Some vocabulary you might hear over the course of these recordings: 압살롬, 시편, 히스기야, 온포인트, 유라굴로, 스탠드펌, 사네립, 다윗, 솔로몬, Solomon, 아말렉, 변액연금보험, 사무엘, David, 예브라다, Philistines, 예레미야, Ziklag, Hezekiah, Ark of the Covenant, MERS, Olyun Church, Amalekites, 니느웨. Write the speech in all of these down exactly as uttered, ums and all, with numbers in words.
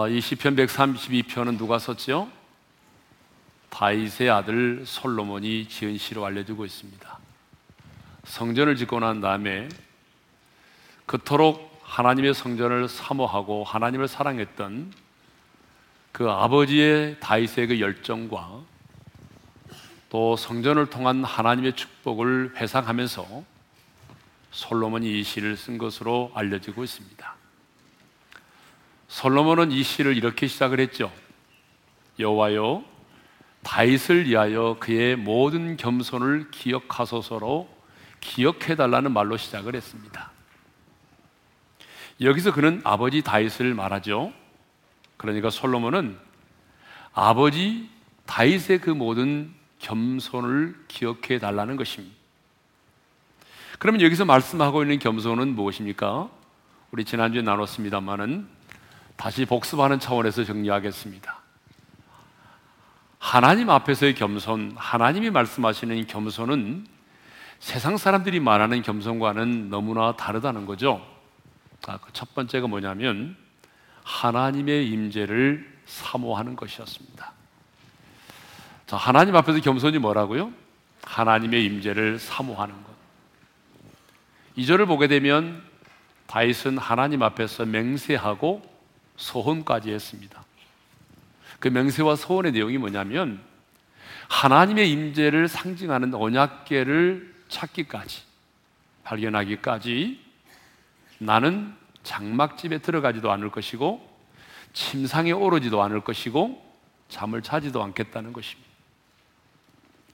어, 이 시편 백삼십이 편은 누가 썼죠? 다윗의 아들 솔로몬이 지은 시로 알려지고 있습니다. 성전을 짓고 난 다음에 그토록 하나님의 성전을 사모하고 하나님을 사랑했던 그 아버지의 다윗의 그 열정과 또 성전을 통한 하나님의 축복을 회상하면서 솔로몬이 이 시를 쓴 것으로 알려지고 있습니다. 솔로몬은 이 시를 이렇게 시작을 했죠. 여호와여, 다윗을 위하여 그의 모든 겸손을 기억하소서로 기억해달라는 말로 시작을 했습니다. 여기서 그는 아버지 다윗을 말하죠. 그러니까 솔로몬은 아버지 다윗의 그 모든 겸손을 기억해달라는 것입니다. 그러면 여기서 말씀하고 있는 겸손은 무엇입니까? 우리 지난주에 나눴습니다마는 다시 복습하는 차원에서 정리하겠습니다. 하나님 앞에서의 겸손, 하나님이 말씀하시는 겸손은 세상 사람들이 말하는 겸손과는 너무나 다르다는 거죠. 첫 번째가 뭐냐면 하나님의 임재를 사모하는 것이었습니다. 자, 하나님 앞에서 겸손이 뭐라고요? 하나님의 임재를 사모하는 것. 이 절을 보게 되면 다윗은 하나님 앞에서 맹세하고 소원까지 했습니다. 그 맹세와 소원의 내용이 뭐냐면 하나님의 임재를 상징하는 언약궤를 찾기까지, 발견하기까지 나는 장막집에 들어가지도 않을 것이고 침상에 오르지도 않을 것이고 잠을 자지도 않겠다는 것입니다.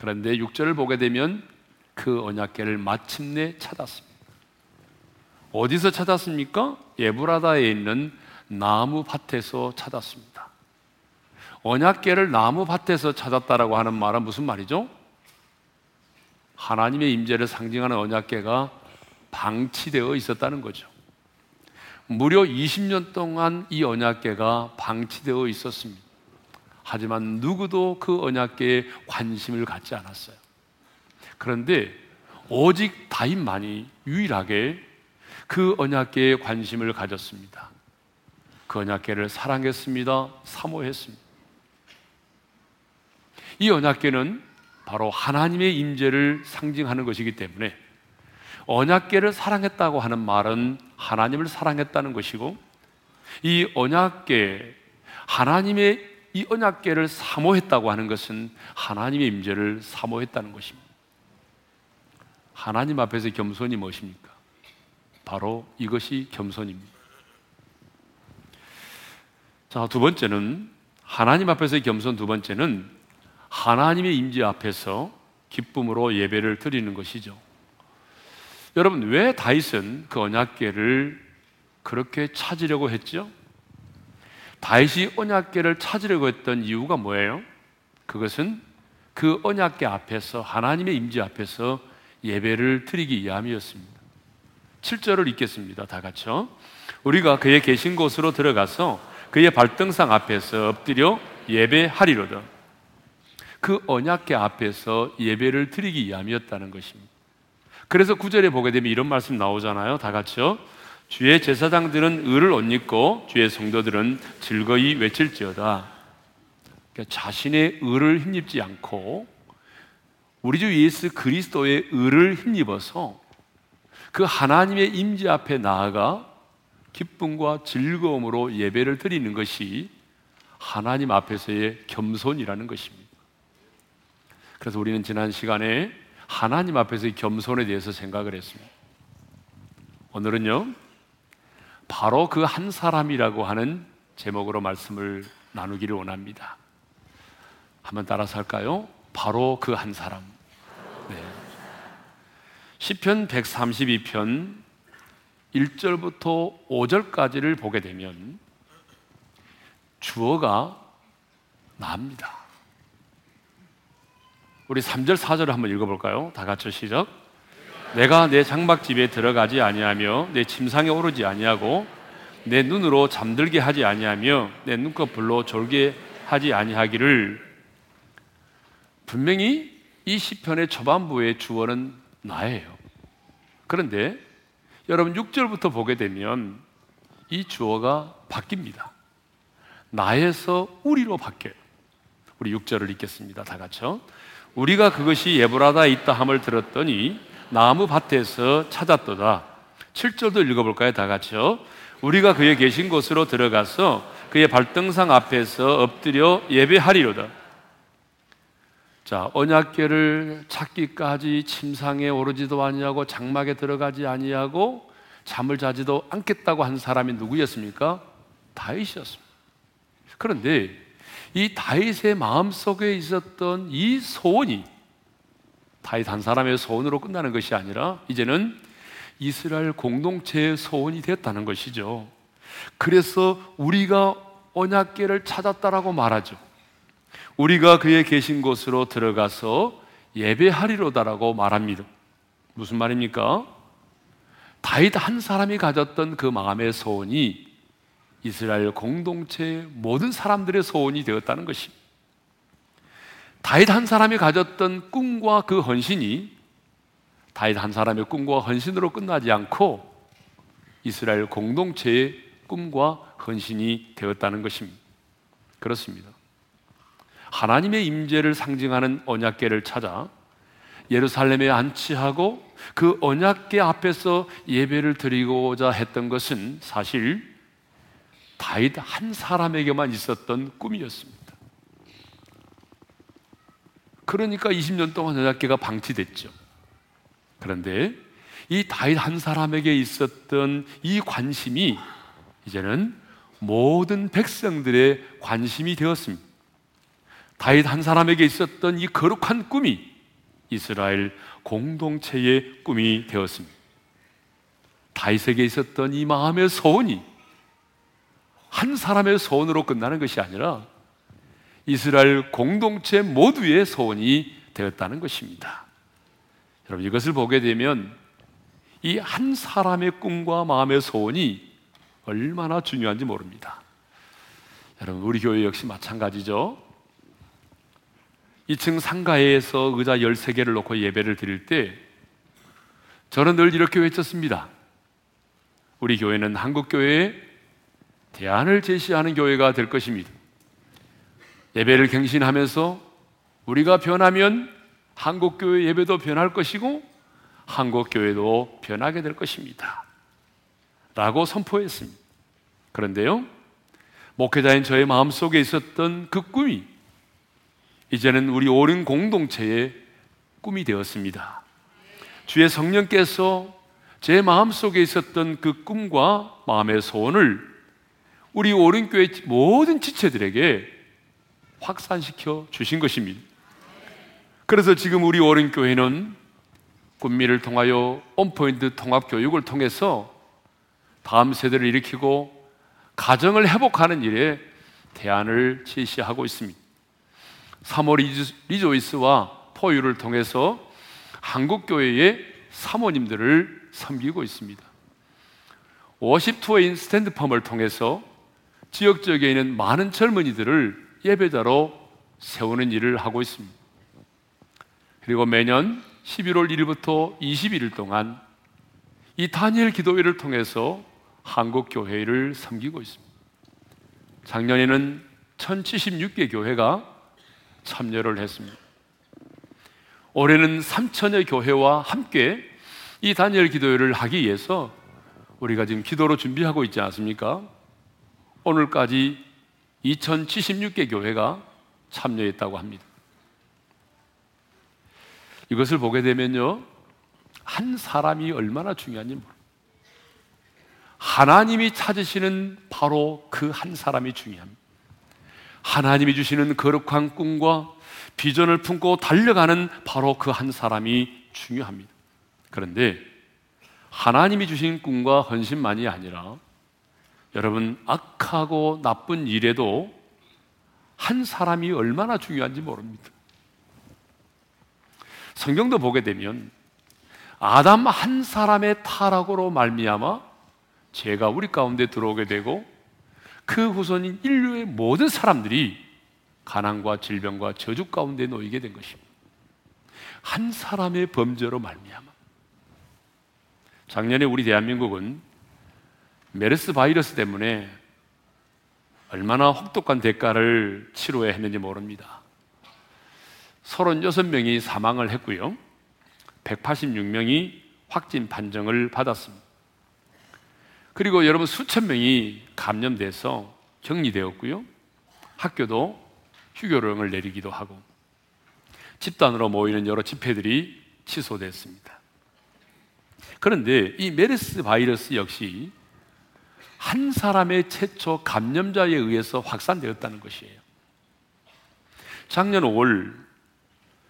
그런데 육 절을 보게 되면 그 언약궤를 마침내 찾았습니다. 어디서 찾았습니까? 예브라다에 있는 나무 밭에서 찾았습니다. 언약궤를 나무 밭에서 찾았다라고 하는 말은 무슨 말이죠? 하나님의 임재를 상징하는 언약궤가 방치되어 있었다는 거죠. 무려 이십 년 동안 이 언약궤가 방치되어 있었습니다. 하지만 누구도 그 언약궤에 관심을 갖지 않았어요. 그런데 오직 다윗만이 유일하게 그 언약궤에 관심을 가졌습니다. 그 언약궤를 사랑했습니다. 사모했습니다. 이 언약궤는 바로 하나님의 임재를 상징하는 것이기 때문에 언약궤를 사랑했다고 하는 말은 하나님을 사랑했다는 것이고, 이 언약궤, 하나님의 이 언약궤를 사모했다고 하는 것은 하나님의 임재를 사모했다는 것입니다. 하나님 앞에서 겸손이 무엇입니까? 바로 이것이 겸손입니다. 자, 두 번째는 하나님 앞에서의 겸손, 두 번째는 하나님의 임재 앞에서 기쁨으로 예배를 드리는 것이죠. 여러분, 왜 다윗은 그 언약궤를 그렇게 찾으려고 했죠? 다윗이 언약궤를 찾으려고 했던 이유가 뭐예요? 그것은 그 언약궤 앞에서, 하나님의 임재 앞에서 예배를 드리기 위함이었습니다. 칠 절을 읽겠습니다. 다 같이요. 우리가 그의 계신 곳으로 들어가서 그의 발등상 앞에서 엎드려 예배하리로다. 그 언약궤 앞에서 예배를 드리기 위함이었다는 것입니다. 그래서 구 절에 보게 되면 이런 말씀 나오잖아요. 다 같이요. 주의 제사장들은 의를 옷 입고 주의 성도들은 즐거이 외칠지어다. 그러니까 자신의 의를 힘입지 않고 우리 주 예수 그리스도의 의를 힘입어서 그 하나님의 임재 앞에 나아가 기쁨과 즐거움으로 예배를 드리는 것이 하나님 앞에서의 겸손이라는 것입니다. 그래서 우리는 지난 시간에 하나님 앞에서의 겸손에 대해서 생각을 했습니다. 오늘은요, 바로 그 한 사람이라고 하는 제목으로 말씀을 나누기를 원합니다. 한번 따라서 할까요? 바로 그 한 사람. 네. 시편 백삼십이 편 일 절부터 오 절까지를 보게 되면 주어가 나입니다. 우리 삼 절, 사 절을 한번 읽어볼까요? 다 같이 시작. 내가 내 장막집에 들어가지 아니하며 내 침상에 오르지 아니하고 내 눈으로 잠들게 하지 아니하며 내 눈꺼풀로 졸게 하지 아니하기를. 분명히 이 시편의 초반부의 주어는 나예요. 그런데 여러분 육 절부터 보게 되면 이 주어가 바뀝니다. 나에서 우리로 바뀌어요. 우리 육 절을 읽겠습니다. 다 같이요. 우리가 그것이 예브라다에 있다 함을 들었더니 나무 밭에서 찾았도다. 칠 절도 읽어볼까요? 다 같이요. 우리가 그의 계신 곳으로 들어가서 그의 발등상 앞에서 엎드려 예배하리로다. 자, 언약궤를 찾기까지 침상에 오르지도 아니하고 장막에 들어가지 아니하고 잠을 자지도 않겠다고 한 사람이 누구였습니까? 다윗이었습니다. 그런데 이 다윗의 마음속에 있었던 이 소원이 다윗 한 사람의 소원으로 끝나는 것이 아니라 이제는 이스라엘 공동체의 소원이 됐다는 것이죠. 그래서 우리가 언약궤를 찾았다라고 말하죠. 우리가 그의 계신 곳으로 들어가서 예배하리로다라고 말합니다. 무슨 말입니까? 다윗 한 사람이 가졌던 그 마음의 소원이 이스라엘 공동체 모든 사람들의 소원이 되었다는 것입니다. 다윗 한 사람이 가졌던 꿈과 그 헌신이 다윗 한 사람의 꿈과 헌신으로 끝나지 않고 이스라엘 공동체의 꿈과 헌신이 되었다는 것입니다. 그렇습니다. 하나님의 임재를 상징하는 언약궤를 찾아 예루살렘에 안치하고 그 언약궤 앞에서 예배를 드리고자 했던 것은 사실 다윗 한 사람에게만 있었던 꿈이었습니다. 그러니까 이십 년 동안 언약궤가 방치됐죠. 그런데 이 다윗 한 사람에게 있었던 이 관심이 이제는 모든 백성들의 관심이 되었습니다. 다윗 한 사람에게 있었던 이 거룩한 꿈이 이스라엘 공동체의 꿈이 되었습니다. 다윗에게 있었던 이 마음의 소원이 한 사람의 소원으로 끝나는 것이 아니라 이스라엘 공동체 모두의 소원이 되었다는 것입니다. 여러분, 이것을 보게 되면 이 한 사람의 꿈과 마음의 소원이 얼마나 중요한지 모릅니다. 여러분, 우리 교회 역시 마찬가지죠. 이 층 상가에서 의자 열세 개를 놓고 예배를 드릴 때 저는 늘 이렇게 외쳤습니다. 우리 교회는 한국교회에 대안을 제시하는 교회가 될 것입니다. 예배를 갱신하면서 우리가 변하면 한국교회 예배도 변할 것이고 한국교회도 변하게 될 것입니다 라고 선포했습니다. 그런데요, 목회자인 저의 마음속에 있었던 그 꿈이 이제는 우리 오륜 공동체의 꿈이 되었습니다. 주의 성령께서 제 마음속에 있었던 그 꿈과 마음의 소원을 우리 오륜교회 모든 지체들에게 확산시켜 주신 것입니다. 그래서 지금 우리 오륜교회는 군미를 통하여 온포인트 통합교육을 통해서 다음 세대를 일으키고 가정을 회복하는 일에 대안을 제시하고 있습니다. 사모 리조이스와 포유를 통해서 한국교회의 사모님들을 섬기고 있습니다. 워십투어인 스탠드펌을 통해서 지역 지역에 있는 많은 젊은이들을 예배자로 세우는 일을 하고 있습니다. 그리고 매년 십일월 일일부터 이십일일 동안 이 다니엘 기도회를 통해서 한국교회를 섬기고 있습니다. 작년에는 천칠십육 개 교회가 참여를 했습니다. 올해는 삼천여 교회와 함께 이 다니엘 기도회를 하기 위해서 우리가 지금 기도로 준비하고 있지 않습니까? 오늘까지 이천칠십육 개 교회가 참여했다고 합니다. 이것을 보게 되면요, 한 사람이 얼마나 중요한지 모릅니다. 하나님이 찾으시는 바로 그 한 사람이 중요합니다. 하나님이 주시는 거룩한 꿈과 비전을 품고 달려가는 바로 그 한 사람이 중요합니다. 그런데 하나님이 주신 꿈과 헌신만이 아니라 여러분, 악하고 나쁜 일에도 한 사람이 얼마나 중요한지 모릅니다. 성경도 보게 되면 아담 한 사람의 타락으로 말미암아 죄가 우리 가운데 들어오게 되고 그 후손인 인류의 모든 사람들이 가난과 질병과 저주 가운데 놓이게 된 것입니다. 한 사람의 범죄로 말미암아. 작년에 우리 대한민국은 메르스 바이러스 때문에 얼마나 혹독한 대가를 치루에 했는지 모릅니다. 서른여섯 명이 사망을 했고요, 백팔십육 명이 확진 판정을 받았습니다. 그리고 여러분 수천 명이 감염돼서 격리되었고요, 학교도 휴교령을 내리기도 하고 집단으로 모이는 여러 집회들이 취소됐습니다. 그런데 이 메르스 바이러스 역시 한 사람의 최초 감염자에 의해서 확산되었다는 것이에요. 작년 오월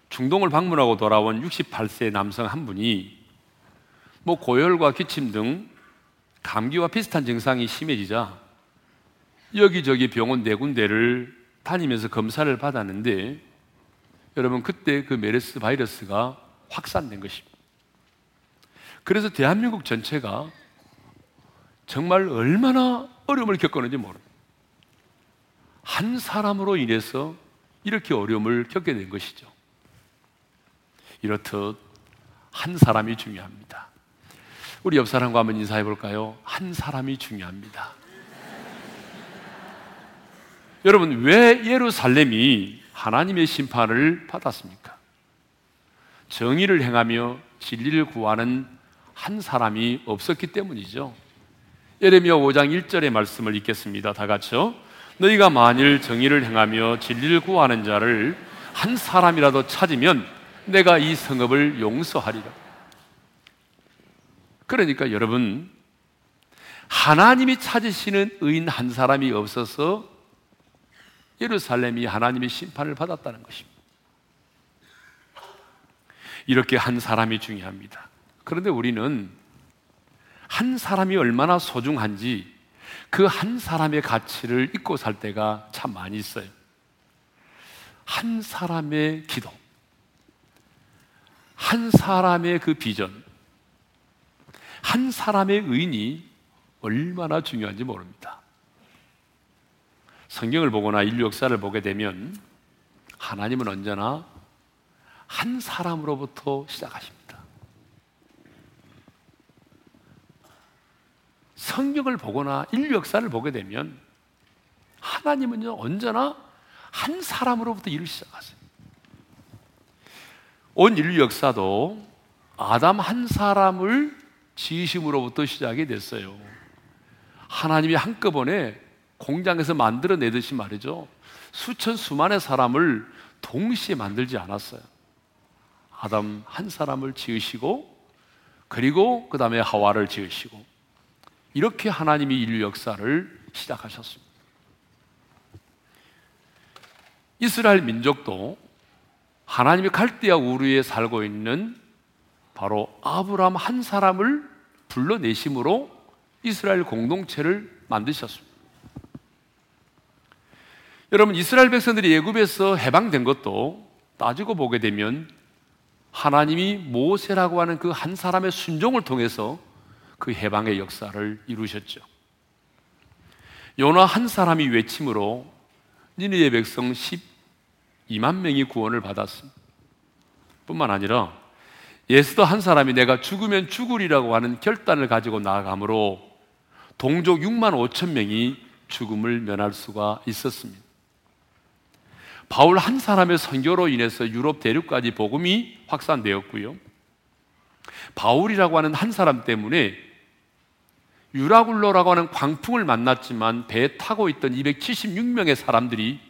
중동을 방문하고 돌아온 육십팔 세 남성 한 분이 뭐 고열과 기침 등 감기와 비슷한 증상이 심해지자 여기저기 병원 네 군데를 다니면서 검사를 받았는데, 여러분 그때 그 메르스 바이러스가 확산된 것입니다. 그래서 대한민국 전체가 정말 얼마나 어려움을 겪었는지 모릅니다. 한 사람으로 인해서 이렇게 어려움을 겪게 된 것이죠. 이렇듯 한 사람이 중요합니다. 우리 옆 사람과 한번 인사해 볼까요? 한 사람이 중요합니다. 여러분, 왜 예루살렘이 하나님의 심판을 받았습니까? 정의를 행하며 진리를 구하는 한 사람이 없었기 때문이죠. 예레미야 오 장 일 절의 말씀을 읽겠습니다. 다 같이요. 너희가 만일 정의를 행하며 진리를 구하는 자를 한 사람이라도 찾으면 내가 이 성읍을 용서하리라. 그러니까 여러분, 하나님이 찾으시는 의인 한 사람이 없어서 예루살렘이 하나님의 심판을 받았다는 것입니다. 이렇게 한 사람이 중요합니다. 그런데 우리는 한 사람이 얼마나 소중한지 그 한 사람의 가치를 잊고 살 때가 참 많이 있어요. 한 사람의 기도, 한 사람의 그 비전, 한 사람의 의인이 얼마나 중요한지 모릅니다. 성경을 보거나 인류 역사를 보게 되면 하나님은 언제나 한 사람으로부터 시작하십니다. 성경을 보거나 인류 역사를 보게 되면 하나님은요, 언제나 한 사람으로부터 일을 시작하세요. 온 인류 역사도 아담 한 사람을 지으심으로부터 시작이 됐어요. 하나님이 한꺼번에 공장에서 만들어내듯이 말이죠, 수천 수만의 사람을 동시에 만들지 않았어요. 아담 한 사람을 지으시고, 그리고 그 다음에 하와를 지으시고, 이렇게 하나님이 인류 역사를 시작하셨습니다. 이스라엘 민족도 하나님이 갈대아 우르에 살고 있는 바로 아브람 한 사람을 불러내심으로 이스라엘 공동체를 만드셨습니다. 여러분, 이스라엘 백성들이 애굽에서 해방된 것도 따지고 보게 되면 하나님이 모세라고 하는 그 한 사람의 순종을 통해서 그 해방의 역사를 이루셨죠. 요나 한 사람이 외침으로 니느웨 백성 십이만 명이 구원을 받았습니다. 뿐만 아니라 예스더 한 사람이 내가 죽으면 죽으리라고 하는 결단을 가지고 나아가므로 동족 육만 오천 명이 죽음을 면할 수가 있었습니다. 바울 한 사람의 선교로 인해서 유럽 대륙까지 복음이 확산되었고요, 바울이라고 하는 한 사람 때문에 유라굴로라고 하는 광풍을 만났지만 배에 타고 있던 이백칠십육 명의 사람들이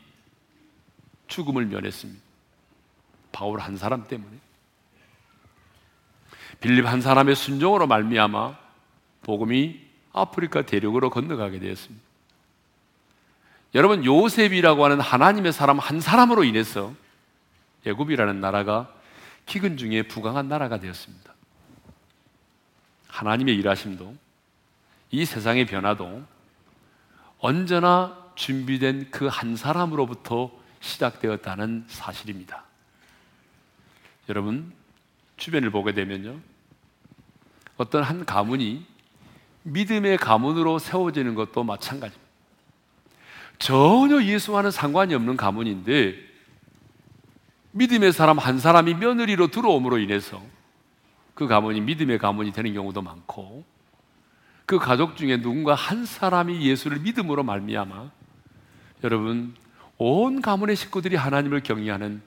죽음을 면했습니다. 바울 한 사람 때문에. 빌립 한 사람의 순종으로 말미암아 복음이 아프리카 대륙으로 건너가게 되었습니다. 여러분, 요셉이라고 하는 하나님의 사람 한 사람으로 인해서 애굽이라는 나라가 기근 중에 부강한 나라가 되었습니다. 하나님의 일하심도 이 세상의 변화도 언제나 준비된 그 한 사람으로부터 시작되었다는 사실입니다. 여러분, 주변을 보게 되면요, 어떤 한 가문이 믿음의 가문으로 세워지는 것도 마찬가지입니다. 전혀 예수와는 상관이 없는 가문인데 믿음의 사람 한 사람이 며느리로 들어옴으로 인해서 그 가문이 믿음의 가문이 되는 경우도 많고, 그 가족 중에 누군가 한 사람이 예수를 믿음으로 말미암아 여러분, 온 가문의 식구들이 하나님을 경외하는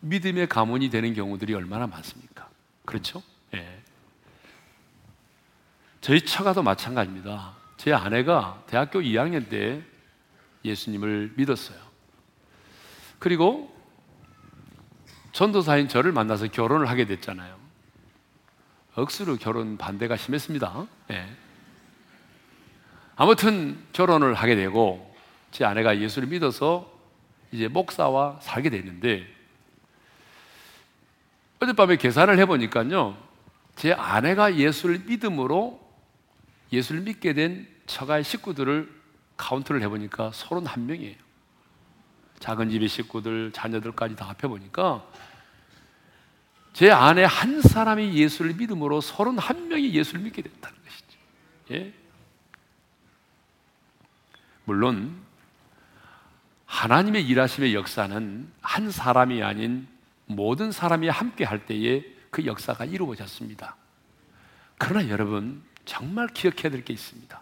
믿음의 가문이 되는 경우들이 얼마나 많습니까? 그렇죠? 예. 저희 처가도 마찬가지입니다. 제 아내가 대학교 이 학년 때 예수님을 믿었어요. 그리고 전도사인 저를 만나서 결혼을 하게 됐잖아요. 억수로 결혼 반대가 심했습니다. 예. 아무튼 결혼을 하게 되고 제 아내가 예수를 믿어서 이제 목사와 살게 됐는데, 어젯밤에 계산을 해보니까요, 제 아내가 예수를 믿음으로 예수를 믿게 된 처가의 식구들을 카운트를 해보니까 서른한 명이에요. 작은 집의 식구들, 자녀들까지 다 합해보니까 제 아내 한 사람이 예수를 믿음으로 서른한 명이 예수를 믿게 됐다는 것이죠. 예? 물론 하나님의 일하심의 역사는 한 사람이 아닌 모든 사람이 함께 할 때에 그 역사가 이루어졌습니다. 그러나 여러분, 정말 기억해야 될 게 있습니다.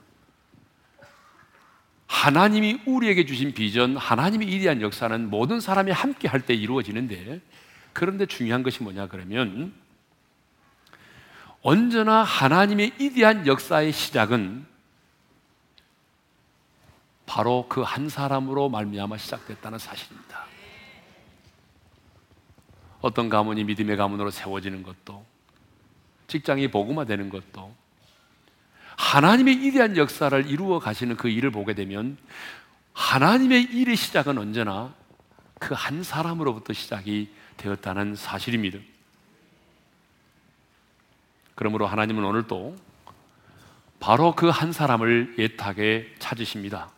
하나님이 우리에게 주신 비전, 하나님의 일에 대한 역사는 모든 사람이 함께 할 때 이루어지는데, 그런데 중요한 것이 뭐냐 그러면, 언제나 하나님의 일에 대한 역사의 시작은 바로 그 한 사람으로 말미암아 시작됐다는 사실입니다. 어떤 가문이 믿음의 가문으로 세워지는 것도, 직장이 복음화되는 것도, 하나님의 일에 대한 역사를 이루어 가시는 그 일을 보게 되면 하나님의 일의 시작은 언제나 그 한 사람으로부터 시작이 되었다는 사실입니다. 그러므로 하나님은 오늘도 바로 그 한 사람을 애타게 찾으십니다.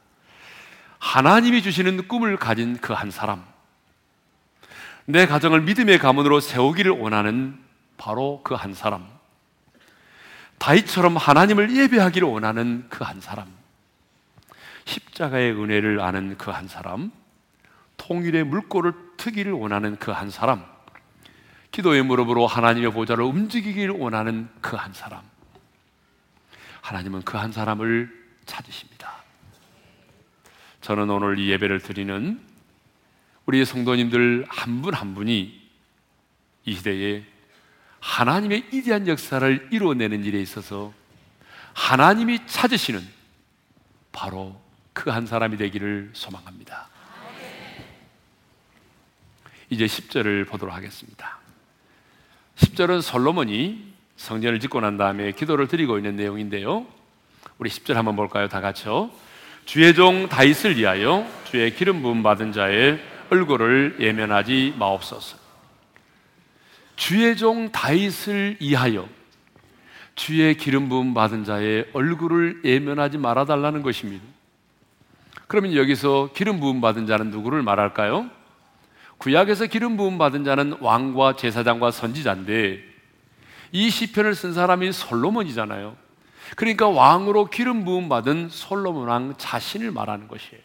하나님이 주시는 꿈을 가진 그 한 사람, 내 가정을 믿음의 가문으로 세우기를 원하는 바로 그 한 사람, 다윗처럼 하나님을 예배하기를 원하는 그 한 사람, 십자가의 은혜를 아는 그 한 사람, 통일의 물꼬를 트기를 원하는 그 한 사람, 기도의 무릎으로 하나님의 보좌를 움직이기를 원하는 그 한 사람. 하나님은 그 한 사람을 찾으십니다. 저는 오늘 이 예배를 드리는 우리 성도님들 한 분 한 분이 이 시대에 하나님의 일에 대한 역사를 이루어내는 일에 있어서 하나님이 찾으시는 바로 그 한 사람이 되기를 소망합니다. 이제 십 절을 보도록 하겠습니다. 십 절은 솔로몬이 성전을 짓고 난 다음에 기도를 드리고 있는 내용인데요, 우리 십 절 한번 볼까요? 다 같이요. 주의 종 다윗을 위하여 주의 기름 부음 받은 자의 얼굴을 예면하지 마옵소서. 주의 종 다윗을 위하여 주의 기름 부음 받은 자의 얼굴을 예면하지 말아달라는 것입니다. 그러면 여기서 기름 부음 받은 자는 누구를 말할까요? 구약에서 기름 부음 받은 자는 왕과 제사장과 선지자인데, 이 시편을 쓴 사람이 솔로몬이잖아요. 그러니까 왕으로 기름 부음 받은 솔로몬 왕 자신을 말하는 것이에요.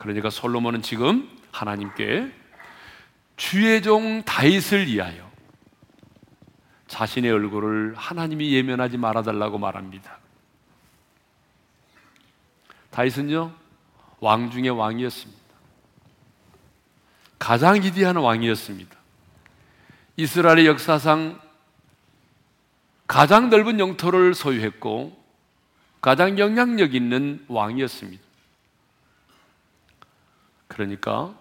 그러니까 솔로몬은 지금 하나님께 주의 종 다윗을 위하여 자신의 얼굴을 하나님이 예면하지 말아달라고 말합니다. 다윗은요, 왕 중에 왕이었습니다. 가장 위대한 왕이었습니다. 이스라엘의 역사상 가장 넓은 영토를 소유했고 가장 영향력 있는 왕이었습니다. 그러니까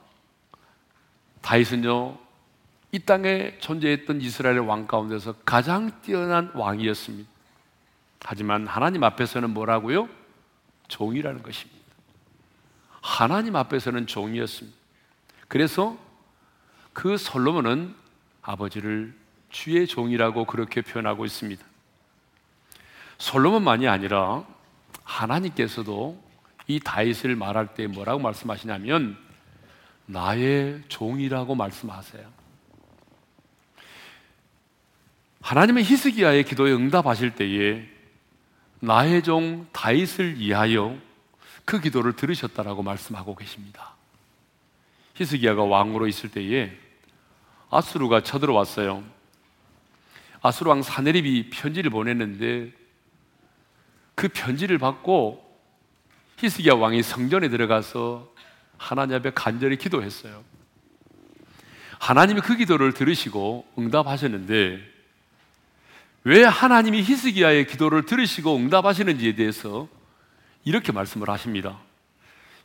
다윗은요, 이 땅에 존재했던 이스라엘의 왕 가운데서 가장 뛰어난 왕이었습니다. 하지만 하나님 앞에서는 뭐라고요? 종이라는 것입니다. 하나님 앞에서는 종이었습니다. 그래서 그 솔로몬은 아버지를 주의 종이라고 그렇게 표현하고 있습니다. 솔로몬만이 아니라 하나님께서도 이 다윗을 말할 때 뭐라고 말씀하시냐면 나의 종이라고 말씀하세요. 하나님은 히스기야의 기도에 응답하실 때에 나의 종 다윗을 위하여 그 기도를 들으셨다라고 말씀하고 계십니다. 히스기야가 왕으로 있을 때에 아수르가 쳐들어왔어요. 아수르 왕 사네립이 편지를 보냈는데 그 편지를 받고 히스기야 왕이 성전에 들어가서 하나님 앞에 간절히 기도했어요. 하나님이 그 기도를 들으시고 응답하셨는데, 왜 하나님이 히스기야의 기도를 들으시고 응답하시는지에 대해서 이렇게 말씀을 하십니다.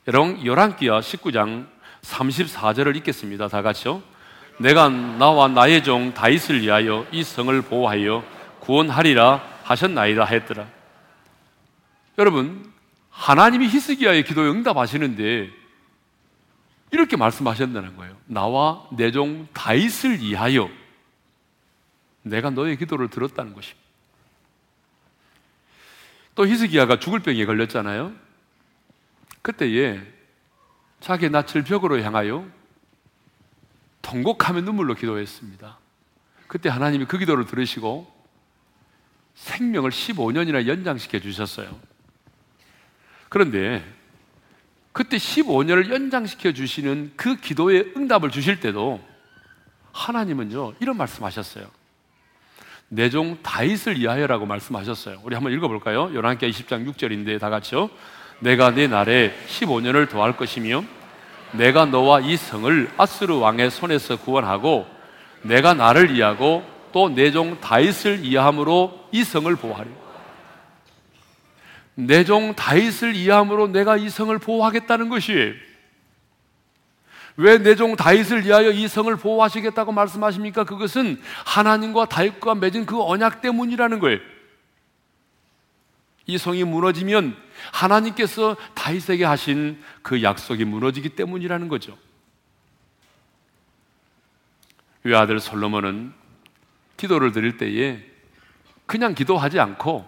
여러분, 열왕기하 십구 장 삼십사 절을 읽겠습니다. 다 같이요. 내가 나와 나의 종 다윗을 위하여 이 성을 보호하여 구원하리라 하셨나이다 했더라. 여러분, 하나님이 히스기야의 기도에 응답하시는데 이렇게 말씀하셨다는 거예요. 나와 내 종 다윗을 위하여 내가 너의 기도를 들었다는 것입니다. 또 히스기야가 죽을 병에 걸렸잖아요. 그때에 자기의 낯을 벽으로 향하여 통곡하며 눈물로 기도했습니다. 그때 하나님이 그 기도를 들으시고 생명을 십오 년이나 연장시켜 주셨어요. 그런데 그때 십오 년을 연장시켜 주시는 그 기도의 응답을 주실 때도 하나님은요, 이런 말씀하셨어요. 내 종 다윗을 위하여라고 말씀하셨어요. 우리 한번 읽어볼까요? 열왕기하 이십 장 육 절인데 다 같이요. 내가 네 날에 십오 년을 더할 것이며 내가 너와 이 성을 아스루 왕의 손에서 구원하고 내가 나를 위하고 또 내 종 다윗을 위함으로 이 성을 보호하리라. 내 종 다윗을 위함으로 내가 이 성을 보호하겠다는 것이, 왜 내 종 다윗을 위하여 이 성을 보호하시겠다고 말씀하십니까? 그것은 하나님과 다윗과 맺은 그 언약 때문이라는 거예요. 이 성이 무너지면 하나님께서 다윗에게 하신 그 약속이 무너지기 때문이라는 거죠. 외아들 솔로몬은 기도를 드릴 때에 그냥 기도하지 않고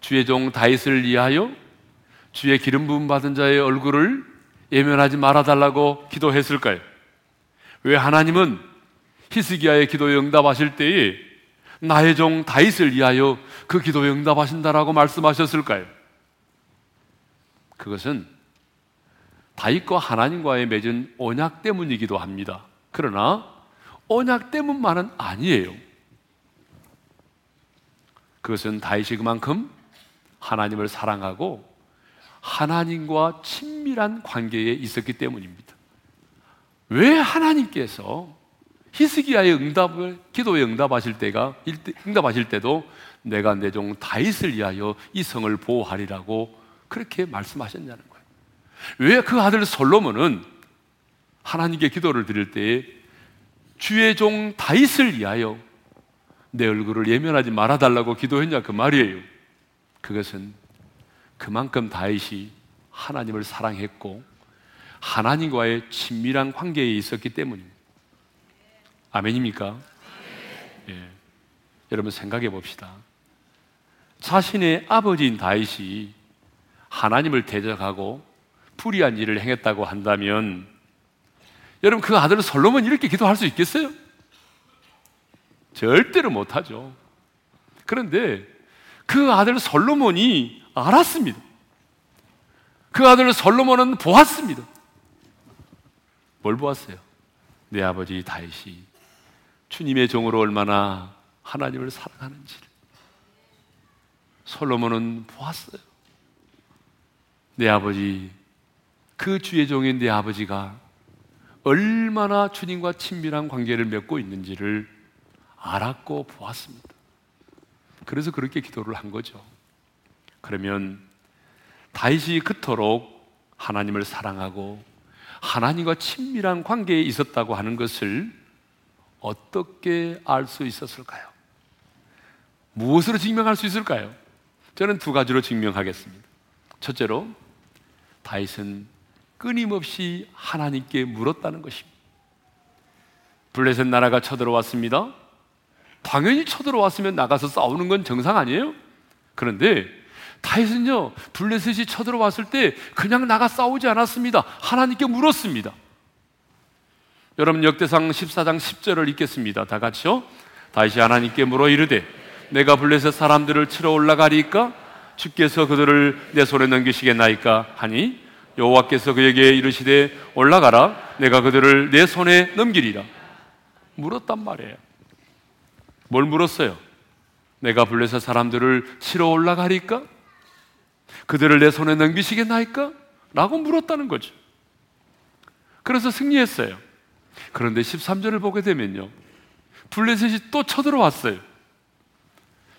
주의 종 다윗을 위하여 주의 기름 부음 받은 자의 얼굴을 예면하지 말아달라고 기도했을까요? 왜 하나님은 히스기야의 기도에 응답하실 때에 나의 종 다윗을 위하여 그 기도에 응답하신다라고 말씀하셨을까요? 그것은 다윗과 하나님과의 맺은 언약 때문이기도 합니다. 그러나 언약 때문만은 아니에요. 그것은 다윗이 그만큼 하나님을 사랑하고 하나님과 친밀한 관계에 있었기 때문입니다. 왜 하나님께서 히스기야의 응답을, 기도에 응답하실 때가, 응답하실 때도 내가 내 종 다윗을 위하여 이 성을 보호하리라고 그렇게 말씀하셨냐는 거예요. 왜 그 아들 솔로몬은 하나님께 기도를 드릴 때에 주의 종 다윗을 위하여 내 얼굴을 예면하지 말아달라고 기도했냐 그 말이에요. 그것은 그만큼 다윗이 하나님을 사랑했고 하나님과의 친밀한 관계에 있었기 때문입니다. 아멘입니까? 예. 여러분 생각해 봅시다. 자신의 아버지인 다윗이 하나님을 대적하고 불의한 일을 행했다고 한다면 여러분 그 아들 솔로몬 이렇게 기도할 수 있겠어요? 절대로 못하죠. 그런데 그 아들 솔로몬이 알았습니다. 그 아들 솔로몬은 보았습니다. 뭘 보았어요? 내 아버지 다윗이 주님의 종으로 얼마나 하나님을 사랑하는지를 솔로몬은 보았어요. 내 아버지, 그 주의 종인 내 아버지가 얼마나 주님과 친밀한 관계를 맺고 있는지를 알았고 보았습니다. 그래서 그렇게 기도를 한 거죠. 그러면 다윗이 그토록 하나님을 사랑하고 하나님과 친밀한 관계에 있었다고 하는 것을 어떻게 알 수 있었을까요? 무엇으로 증명할 수 있을까요? 저는 두 가지로 증명하겠습니다. 첫째로, 다윗은 끊임없이 하나님께 물었다는 것입니다. 블레셋 나라가 쳐들어왔습니다. 당연히 쳐들어왔으면 나가서 싸우는 건 정상 아니에요? 그런데 다윗은요, 블레셋이 쳐들어왔을 때 그냥 나가 싸우지 않았습니다. 하나님께 물었습니다. 여러분 역대상 십사 장 십 절을 읽겠습니다. 다 같이요. 다윗이 하나님께 물어 이르되, 내가 블레셋 사람들을 치러 올라가리까? 주께서 그들을 내 손에 넘기시겠나이까? 하니 여호와께서 그에게 이르시되, 올라가라, 내가 그들을 내 손에 넘기리라. 물었단 말이에요. 뭘 물었어요? 내가 블레셋 사람들을 치러 올라가리까? 그들을 내 손에 넘기시겠나이까? 라고 물었다는 거죠. 그래서 승리했어요. 그런데 십삼 절을 보게 되면요, 블레셋이 또 쳐들어왔어요.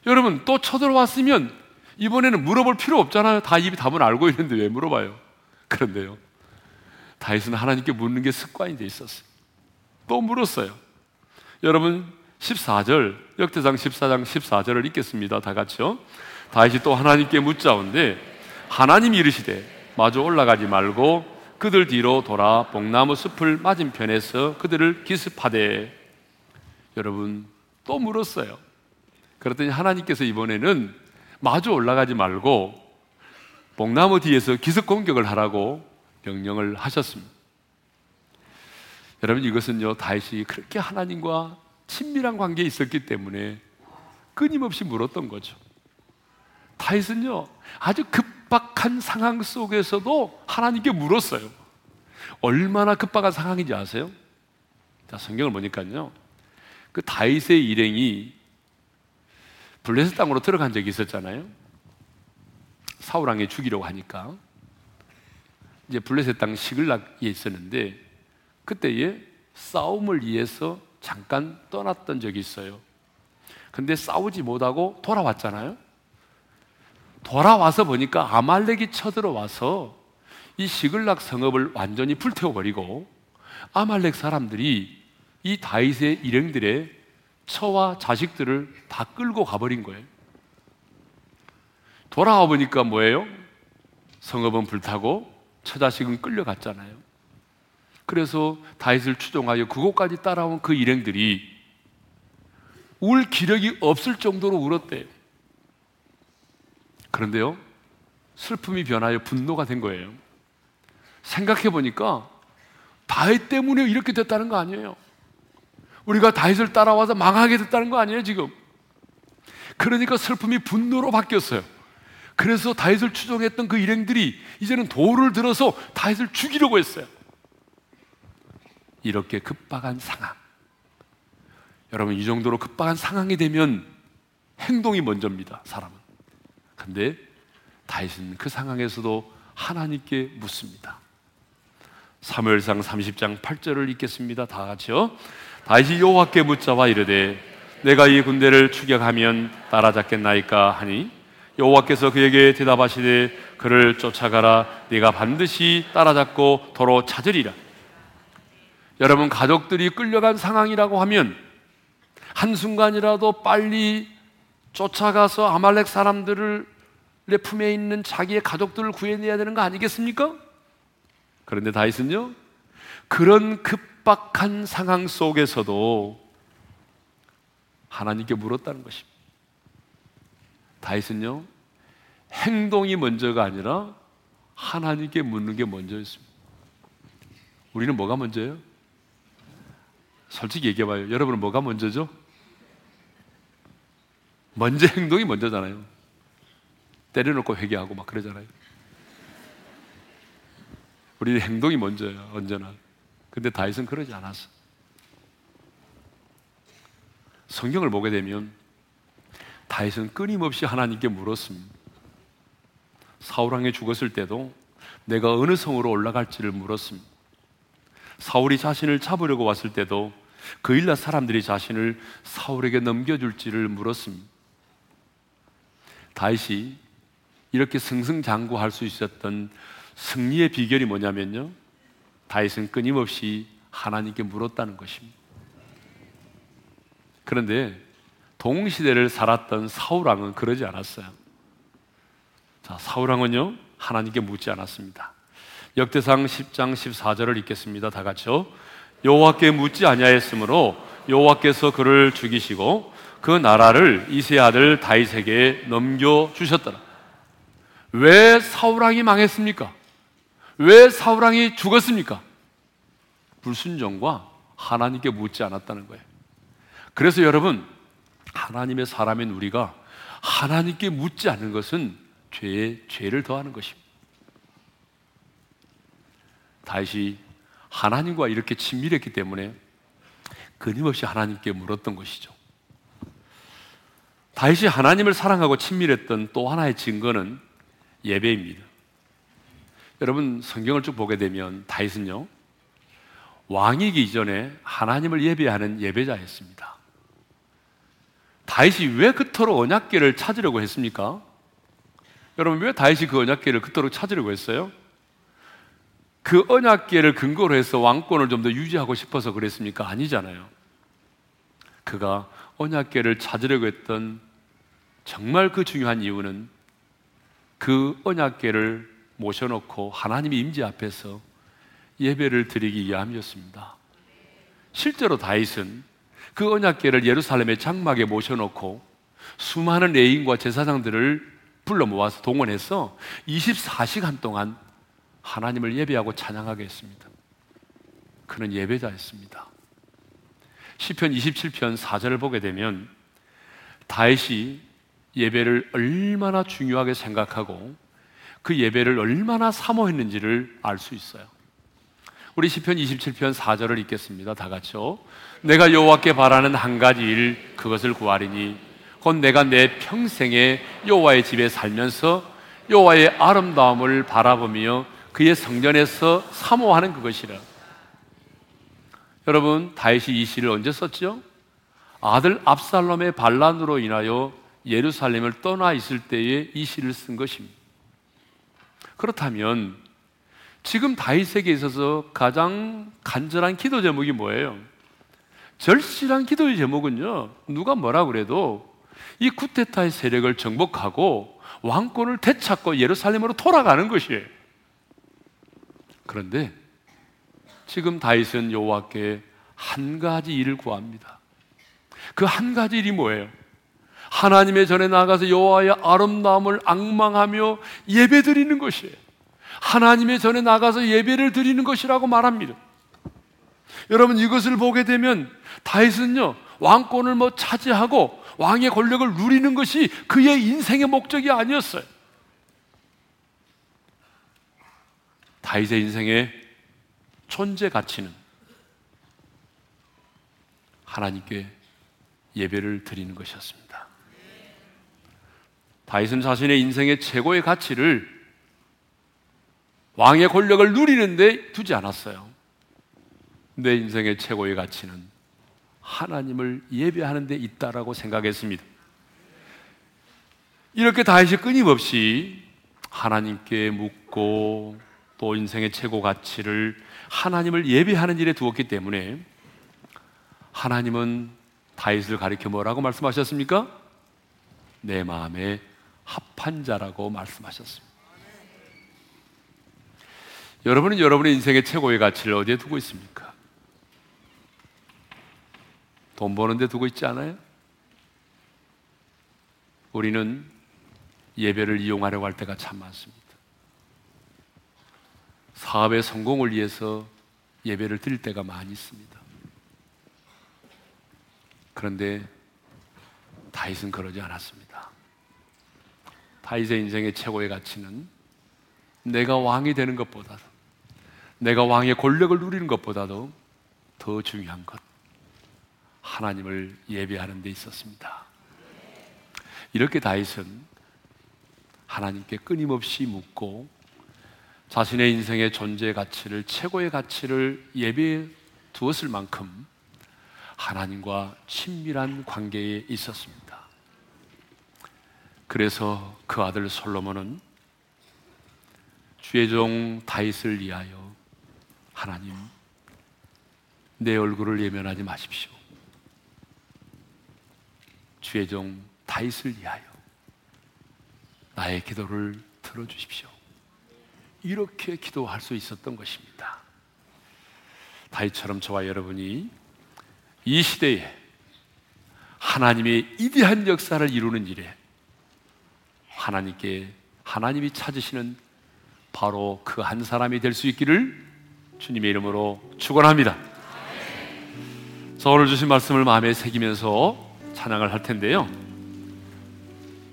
여러분, 또 쳐들어왔으면 이번에는 물어볼 필요 없잖아요. 다 입이 답은 알고 있는데 왜 물어봐요? 그런데요, 다윗은 하나님께 묻는 게 습관이 돼 있었어요. 또 물었어요. 여러분, 십사 절, 역대상 십사 장 십사 절을 읽겠습니다. 다 같이요. 다윗이 또 하나님께 묻자온데 하나님이 이르시되 마주 올라가지 말고 그들 뒤로 돌아 복나무 숲을 맞은편에서 그들을 기습하되. 여러분, 또 물었어요. 그랬더니 하나님께서 이번에는 마주 올라가지 말고 복나무 뒤에서 기습 공격을 하라고 명령을 하셨습니다. 여러분, 이것은요, 다윗이 그렇게 하나님과 친밀한 관계에 있었기 때문에 끊임없이 물었던 거죠. 다윗은요, 아주 급박한 상황 속에서도 하나님께 물었어요. 얼마나 급박한 상황인지 아세요? 자, 성경을 보니까요, 그 다윗의 일행이 블레셋 땅으로 들어간 적이 있었잖아요. 사울 왕이 죽이려고 하니까 이제 블레셋 땅 시글락에 있었는데 그때에 싸움을 위해서 잠깐 떠났던 적이 있어요. 근데 싸우지 못하고 돌아왔잖아요. 돌아와서 보니까 아말렉이 쳐들어와서 이 시글락 성읍을 완전히 불태워버리고 아말렉 사람들이 이 다윗의 일행들의 처와 자식들을 다 끌고 가버린 거예요. 돌아와 보니까 뭐예요? 성읍은 불타고 처자식은 끌려갔잖아요. 그래서 다윗을 추종하여 그곳까지 따라온 그 일행들이 울 기력이 없을 정도로 울었대요. 그런데요, 슬픔이 변하여 분노가 된 거예요. 생각해 보니까 다윗 때문에 이렇게 됐다는 거 아니에요. 우리가 다윗을 따라와서 망하게 됐다는 거 아니에요, 지금. 그러니까 슬픔이 분노로 바뀌었어요. 그래서 다윗을 추종했던 그 일행들이 이제는 도를 들어서 다윗을 죽이려고 했어요. 이렇게 급박한 상황. 여러분, 이 정도로 급박한 상황이 되면 행동이 먼저입니다, 사람은. 근데 다윗은 그 상황에서도 하나님께 묻습니다. 사무엘상 삼십 장 팔 절을 읽겠습니다. 다 같이요. 다윗이 여호와께 묻자와 이르되 내가 이 군대를 추격하면 따라잡겠나이까 하니 여호와께서 그에게 대답하시되 그를 쫓아가라. 네가 반드시 따라잡고 도로 찾으리라. 여러분, 가족들이 끌려간 상황이라고 하면 한순간이라도 빨리 쫓아가서 아말렉 사람들을 내 품에 있는 자기의 가족들을 구해내야 되는 거 아니겠습니까? 그런데 다윗은요, 그런 급박한 상황 속에서도 하나님께 물었다는 것입니다. 다윗은요, 행동이 먼저가 아니라 하나님께 묻는 게 먼저였습니다. 우리는 뭐가 먼저예요? 솔직히 얘기해봐요. 여러분은 뭐가 먼저죠? 먼저 행동이 먼저잖아요. 때려놓고 회개하고 막 그러잖아요. 우리는 행동이 먼저예요, 언제나. 근데 다윗은 그러지 않았어. 성경을 보게 되면 다윗은 끊임없이 하나님께 물었습니다. 사울왕이 죽었을 때도 내가 어느 성으로 올라갈지를 물었습니다. 사울이 자신을 잡으려고 왔을 때도 그일라 사람들이 자신을 사울에게 넘겨줄지를 물었습니다. 다윗이 이렇게 승승장구할 수 있었던 승리의 비결이 뭐냐면요, 다윗은 끊임없이 하나님께 물었다는 것입니다. 그런데 동시대를 살았던 사울왕은 그러지 않았어요. 자, 사울왕은요, 하나님께 묻지 않았습니다. 역대상 십 장 십사 절을 읽겠습니다. 다 같이요. 여호와께 묻지 아니하였으므로 여호와께서 그를 죽이시고 그 나라를 이세 아들 다윗에게 넘겨주셨더라. 왜 사울왕이 망했습니까? 왜 사울왕이 죽었습니까? 불순종과 하나님께 묻지 않았다는 거예요. 그래서 여러분, 하나님의 사람인 우리가 하나님께 묻지 않는 것은 죄에 죄를 더하는 것입니다. 다윗이 하나님과 이렇게 친밀했기 때문에 끊임없이 하나님께 물었던 것이죠. 다윗이 하나님을 사랑하고 친밀했던 또 하나의 증거는 예배입니다. 여러분 성경을 쭉 보게 되면 다윗은요 왕이기 이전에 하나님을 예배하는 예배자였습니다. 다윗이 왜 그토록 언약궤를 찾으려고 했습니까? 여러분 왜 다윗이 그 언약궤를 그토록 찾으려고 했어요? 그 언약궤를 근거로 해서 왕권을 좀 더 유지하고 싶어서 그랬습니까? 아니잖아요. 그가 언약궤를 찾으려고 했던 정말 그 중요한 이유는 그 언약궤를 모셔놓고 하나님의 임재 앞에서 예배를 드리기 위함이었습니다. 실제로 다윗은 그 언약궤를 예루살렘의 장막에 모셔놓고 수많은 레인과 제사장들을 불러 모아서 동원해서 이십사 시간 동안 하나님을 예배하고 찬양하게 했습니다. 그는 예배자였습니다. 시편 이십칠 편 사 절을 보게 되면 다윗이 예배를 얼마나 중요하게 생각하고 그 예배를 얼마나 사모했는지를 알 수 있어요. 우리 시편 이십칠 편 사 절을 읽겠습니다. 다 같이요. 내가 여호와께 바라는 한 가지 일 그것을 구하리니 곧 내가 내 평생에 여호와의 집에 살면서 여호와의 아름다움을 바라보며 그의 성전에서 사모하는 그것이라. 여러분 다윗이 이 시를 언제 썼죠? 아들 압살롬의 반란으로 인하여 예루살렘을 떠나 있을 때에 이 시를 쓴 것입니다. 그렇다면 지금 다윗에게 있어서 가장 간절한 기도 제목이 뭐예요? 절실한 기도의 제목은요 누가 뭐라 그래도 이 쿠데타의 세력을 정복하고 왕권을 되찾고 예루살렘으로 돌아가는 것이에요. 그런데 지금 다윗은 여호와께 한 가지 일을 구합니다. 그 한 가지 일이 뭐예요? 하나님의 전에 나가서 여호와의 아름다움을 앙망하며 예배드리는 것이에요. 하나님의 전에 나가서 예배를 드리는 것이라고 말합니다. 여러분 이것을 보게 되면 다윗은요 왕권을 뭐 차지하고 왕의 권력을 누리는 것이 그의 인생의 목적이 아니었어요. 다윗의 인생의 존재 가치는 하나님께 예배를 드리는 것이었습니다. 다윗은 자신의 인생의 최고의 가치를 왕의 권력을 누리는 데 두지 않았어요. 내 인생의 최고의 가치는 하나님을 예배하는 데 있다라고 생각했습니다. 이렇게 다윗이 끊임없이 하나님께 묻고 또 인생의 최고 가치를 하나님을 예배하는 일에 두었기 때문에 하나님은 다윗을 가리켜 뭐라고 말씀하셨습니까? 내 마음에 합한 자라고 말씀하셨습니다. 여러분은 여러분의 인생의 최고의 가치를 어디에 두고 있습니까? 돈 버는 데 두고 있지 않아요? 우리는 예배를 이용하려고 할 때가 참 많습니다. 사업의 성공을 위해서 예배를 드릴 때가 많이 있습니다. 그런데 다윗은 그러지 않았습니다. 다윗의 인생의 최고의 가치는 내가 왕이 되는 것보다도 내가 왕의 권력을 누리는 것보다도 더 중요한 것 하나님을 예배하는 데 있었습니다. 이렇게 다윗은 하나님께 끊임없이 묻고 자신의 인생의 존재의 가치를 최고의 가치를 예배에 두었을 만큼 하나님과 친밀한 관계에 있었습니다. 그래서 그 아들 솔로몬은 주의 종 다윗을 위하여 하나님 내 얼굴을 외면하지 마십시오. 주의 종 다윗을 위하여 나의 기도를 들어주십시오. 이렇게 기도할 수 있었던 것입니다. 다윗처럼 저와 여러분이 이 시대에 하나님의 위대한 역사를 이루는 일에 하나님께 하나님이 찾으시는 바로 그 한 사람이 될 수 있기를 주님의 이름으로 축원합니다. 자, 오늘 주신 말씀을 마음에 새기면서 찬양을 할 텐데요.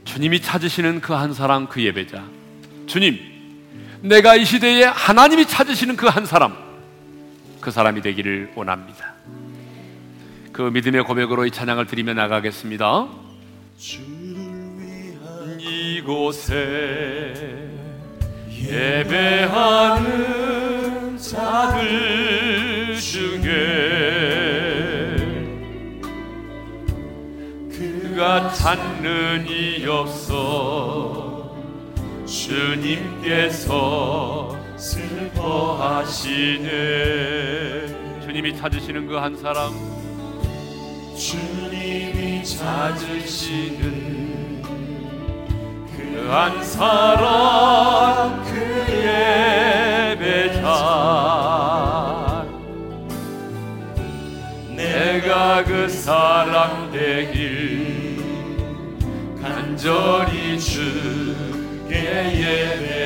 주님이 찾으시는 그 한 사람, 그 예배자. 주님, 내가 이 시대에 하나님이 찾으시는 그 한 사람, 그 사람이 되기를 원합니다. 그 믿음의 고백으로 이 찬양을 드리며 나가겠습니다. 주를 위한 이곳에 예배하는 자들 중에 그가 찾는 이 없어 주님께서 슬퍼하시네. 주님이 찾으시는 그 한 사람, 주님이 찾으시는 그 한 사람, 그 예배자, 내가 그 사람 되길 간절히 주께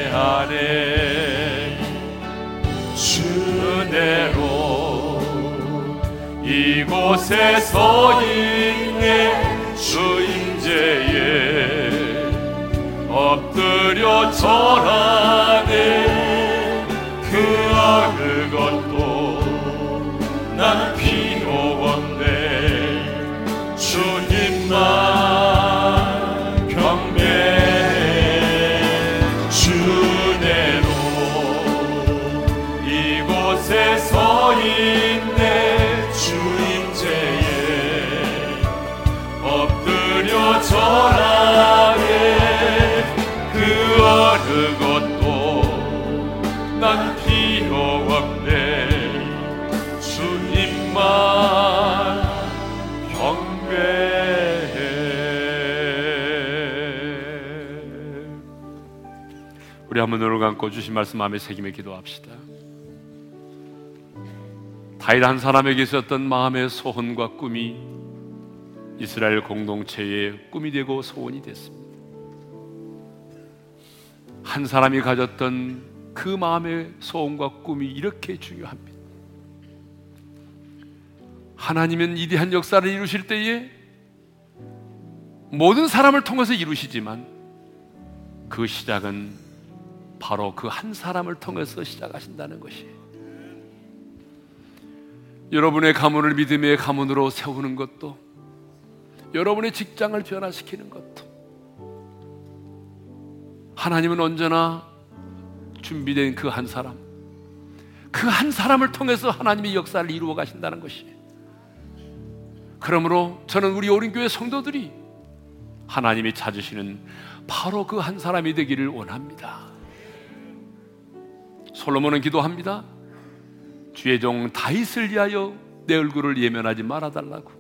예배하네. 주대로 이곳에 서 있네. 주인제에 엎드려 절하네. 그 어느 것도 난 필요 없네. 주님만 경배해. 주대로 이곳에 서 있네. 주인제에 엎드려 절하네. 그것도 난 필요 없네. 주님만 경배해. 우리 한번 눈을 감고 주신 말씀 마음에 새기며 기도합시다. 다윗 한 사람에게 있었던 마음의 소원과 꿈이 이스라엘 공동체의 꿈이 되고 소원이 됐습니다. 한 사람이 가졌던 그 마음의 소원과 꿈이 이렇게 중요합니다. 하나님은 위대한 역사를 이루실 때에 모든 사람을 통해서 이루시지만 그 시작은 바로 그 한 사람을 통해서 시작하신다는 것이에요. 여러분의 가문을 믿음의 가문으로 세우는 것도, 여러분의 직장을 변화시키는 것도, 하나님은 언제나 준비된 그 한 사람, 그 한 사람을 통해서 하나님의 역사를 이루어 가신다는 것이에요. 그러므로 저는 우리 오륜교회 성도들이 하나님이 찾으시는 바로 그 한 사람이 되기를 원합니다. 솔로몬은 기도합니다. 주의 종 다윗을 위하여 내 얼굴을 예면하지 말아달라고.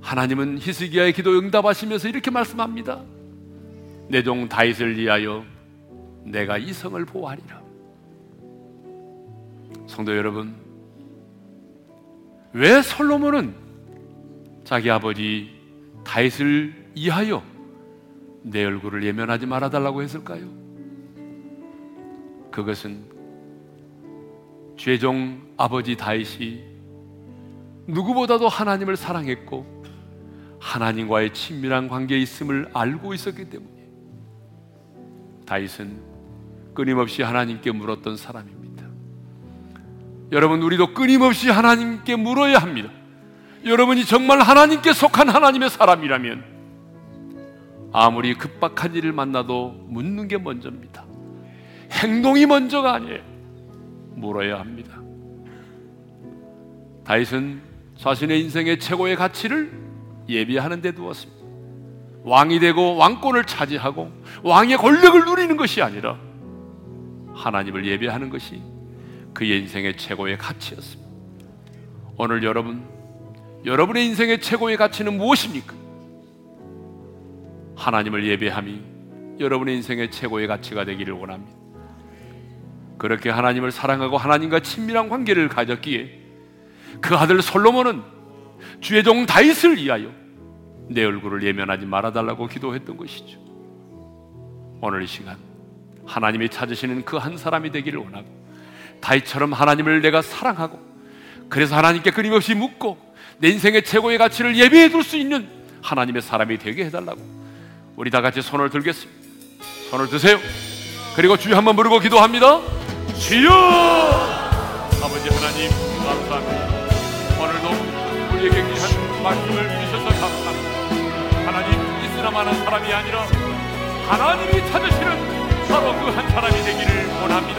하나님은 히스기야의 기도 응답하시면서 이렇게 말씀합니다. 내 종 다윗을 위하여 내가 이 성을 보호하리라. 성도 여러분, 왜 솔로몬은 자기 아버지 다윗을 위하여 내 얼굴을 예면하지 말아달라고 했을까요? 그것은 주의 종 아버지 다윗이 누구보다도 하나님을 사랑했고 하나님과의 친밀한 관계에 있음을 알고 있었기 때문입니다. 다윗은 끊임없이 하나님께 물었던 사람입니다. 여러분, 우리도 끊임없이 하나님께 물어야 합니다. 여러분이 정말 하나님께 속한 하나님의 사람이라면 아무리 급박한 일을 만나도 묻는 게 먼저입니다. 행동이 먼저가 아니에요. 물어야 합니다. 다윗은 자신의 인생의 최고의 가치를 예비하는 데 두었습니다. 왕이 되고 왕권을 차지하고 왕의 권력을 누리는 것이 아니라 하나님을 예배하는 것이 그의 인생의 최고의 가치였습니다. 오늘 여러분, 여러분의 인생의 최고의 가치는 무엇입니까? 하나님을 예배함이 여러분의 인생의 최고의 가치가 되기를 원합니다. 그렇게 하나님을 사랑하고 하나님과 친밀한 관계를 가졌기에 그 아들 솔로몬은 주의 종 다윗을 위하여 내 얼굴을 예면하지 말아달라고 기도했던 것이죠. 오늘 이 시간 하나님이 찾으시는 그 한 사람이 되기를 원하고, 다윗처럼 하나님을 내가 사랑하고 그래서 하나님께 끊임없이 묻고 내 인생의 최고의 가치를 예비해 둘 수 있는 하나님의 사람이 되게 해달라고. 우리 다 같이 손을 들겠습니다. 손을 드세요. 그리고 주여 한번 부르고 기도합니다. 주여! 아버지 하나님 감사합니다. 오늘도 우리에게 귀한 말씀을 주셔서 감사합니다. 하나님, 있으나 마는 사람이 아니라 하나님이 찾으시는 바로 그 한 사람이 되기를 원합니다.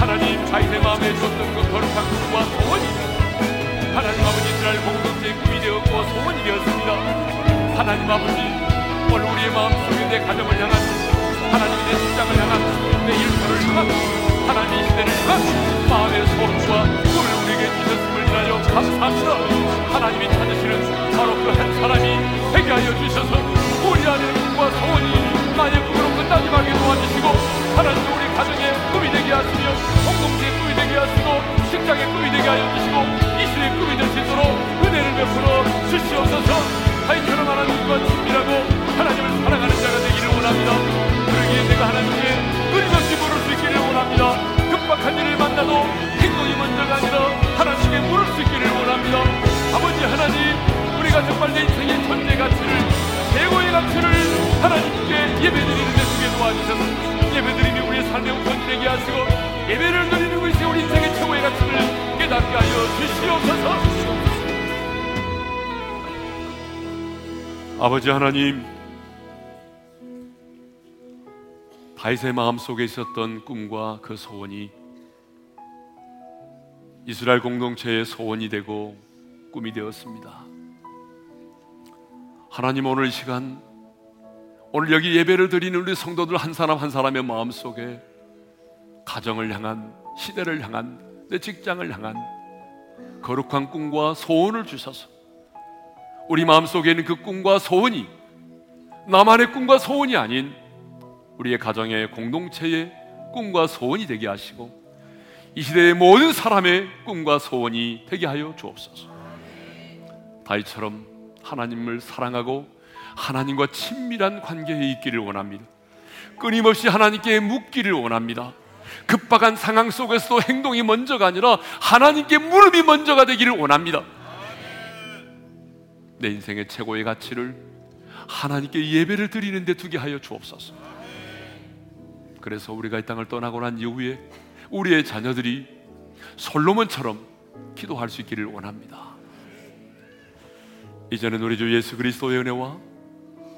하나님, 다윗의 마음에 주셨던 그 거룩한 꿈과 소원이 하나님 아버지 이스라엘 공동체의 꿈이 되었고 소원이 되었습니다. 하나님 아버지, 오늘 우리의 마음속에 내 가정을 향한, 하나님 내 직장을 향한, 내 일터를 향한, 하나님 이 시대를 향한 마음의 소원과 꿈을 우리에게 주셨음을 인하여 감사합니다. 하나님이 찾으시는 바로 그 한 사람이 되게 하여 주셔서 우리 안의 꿈과 소원이 나의 꿈으로 끝나지 말게 도와주시고, 하나님 우리 가정의 꿈이 되게 하시며 공동체의 꿈이 되게 하시고 직장의 꿈이 되게 하여 주시고 이 시대의 꿈이 될 수 있도록 은혜를 베풀어 주시옵소서. 하이처럼 하나님과 친밀하고 하나님을 사랑하는 자가 되기를 원합니다. 그러기에 내가 하나님께 끊임없이 물을 수 있기를 원합니다. 급박한 일을 만나도 행동이 먼저가 아니라 하나님께 물을 수 있기를 원합니다. 아버지 하나님, 우리가 정말 내 인생의 전제 가치를, 최고의 가치를 하나님께 예배드리는 데 속에 도와주셔서 예배드림이 우리의 삶의 우선이 되게 하시고 예배를 드리는 것이 우리 인생의 최고의 가치를 깨닫게 하여 주시옵소서. 아버지 하나님, 다윗의 마음속에 있었던 꿈과 그 소원이 이스라엘 공동체의 소원이 되고 꿈이 되었습니다. 하나님, 오늘 이 시간, 오늘 여기 예배를 드리는 우리 성도들 한 사람 한 사람의 마음속에 가정을 향한, 시대를 향한, 내 직장을 향한 거룩한 꿈과 소원을 주셔서 우리 마음속에 있는 그 꿈과 소원이 나만의 꿈과 소원이 아닌 우리의 가정의 공동체의 꿈과 소원이 되게 하시고 이 시대의 모든 사람의 꿈과 소원이 되게 하여 주옵소서. 다윗처럼 하나님을 사랑하고 하나님과 친밀한 관계에 있기를 원합니다. 끊임없이 하나님께 묻기를 원합니다. 급박한 상황 속에서도 행동이 먼저가 아니라 하나님께 무릎이 먼저가 되기를 원합니다. 내 인생의 최고의 가치를 하나님께 예배를 드리는 데 두게 하여 주옵소서. 그래서 우리가 이 땅을 떠나고 난 이후에 우리의 자녀들이 솔로몬처럼 기도할 수 있기를 원합니다. 이제는 우리 주 예수 그리스도의 은혜와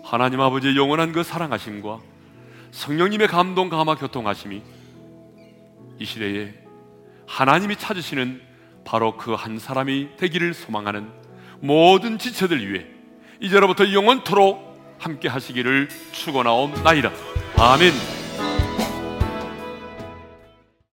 하나님 아버지의 영원한 그 사랑하심과 성령님의 감동 감화 교통하심이 이 시대에 하나님이 찾으시는 바로 그 한 사람이 되기를 소망하는 모든 지체들 위해 이제로부터 영원토록 함께 하시기를 축원하옵나이다. 아멘.